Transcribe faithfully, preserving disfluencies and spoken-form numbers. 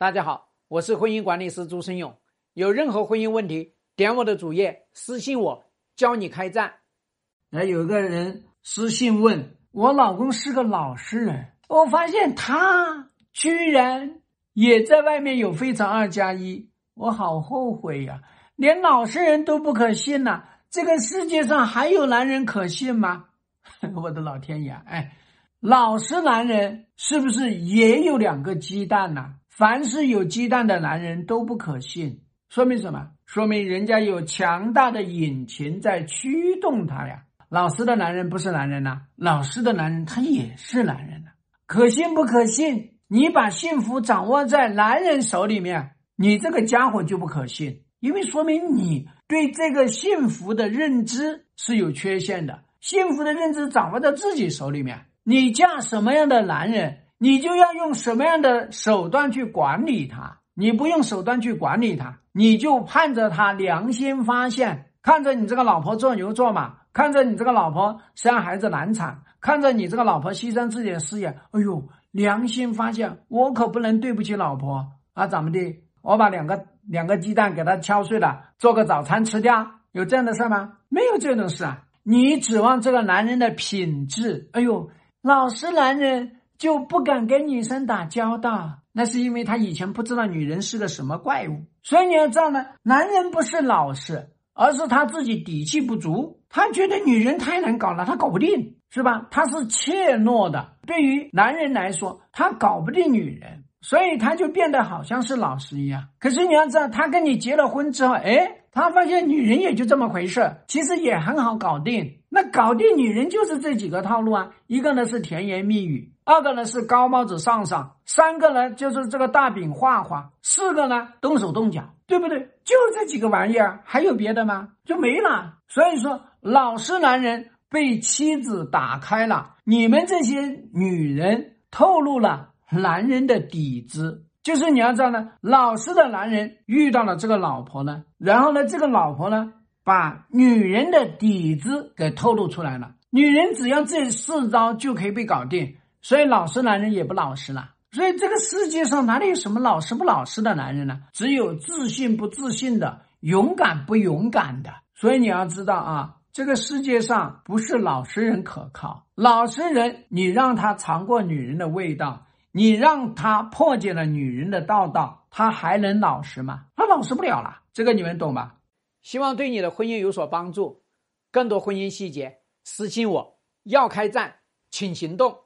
大家好，我是婚姻管理师朱生勇，有任何婚姻问题，点我的主页私信我，教你开战。来，有一个人私信问，我老公是个老实人，我发现他居然也在外面有非常二加一，我好后悔呀、啊，连老实人都不可信了、啊，这个世界上还有男人可信吗？我的老天爷，哎，老实男人是不是也有两个鸡蛋呢、啊？凡是有鸡蛋的男人都不可信，说明什么？说明人家有强大的引擎在驱动他呀。老实的男人不是男人呐、啊，老实的男人他也是男人呐、啊。可信不可信？你把幸福掌握在男人手里面，你这个家伙就不可信，因为说明你对这个幸福的认知是有缺陷的。幸福的认知掌握在自己手里面，你嫁什么样的男人，你就要用什么样的手段去管理他。你不用手段去管理他，你就盼着他良心发现，看着你这个老婆做牛做马，看着你这个老婆生孩子难产，看着你这个老婆牺牲自己的事业，哎呦，良心发现，我可不能对不起老婆啊！怎么的？我把两个两个鸡蛋给他敲碎了，做个早餐吃掉，有这样的事吗？没有这种事啊！你指望这个男人的品质，哎呦，老实男人就不敢跟女生打交道，那是因为他以前不知道女人是个什么怪物。所以你要知道呢，男人不是老实，而是他自己底气不足，他觉得女人太难搞了，他搞不定，是吧？他是怯懦的，对于男人来说，他搞不定女人，所以他就变得好像是老实一样。可是你要知道，他跟你结了婚之后，哎，他发现女人也就这么回事，其实也很好搞定。那搞定女人就是这几个套路啊，一个呢是甜言蜜语，二个呢是高帽子上上，三个呢就是这个大饼画画，四个呢动手动脚，对不对？就这几个玩意儿，还有别的吗？就没了。所以说，老实男人被妻子打开了，你们这些女人透露了男人的底子。就是你要知道呢，老实的男人遇到了这个老婆呢，然后呢这个老婆呢把女人的底子给透露出来了，女人只要这四招就可以被搞定，所以老实男人也不老实了。所以这个世界上哪里有什么老实不老实的男人呢？只有自信不自信的，勇敢不勇敢的。所以你要知道啊，这个世界上不是老实人可靠，老实人你让他尝过女人的味道，你让他破解了女人的道道，他还能老实吗？他老实不了了，这个你们懂吧？希望对你的婚姻有所帮助，更多婚姻细节私信我。要开战，请行动。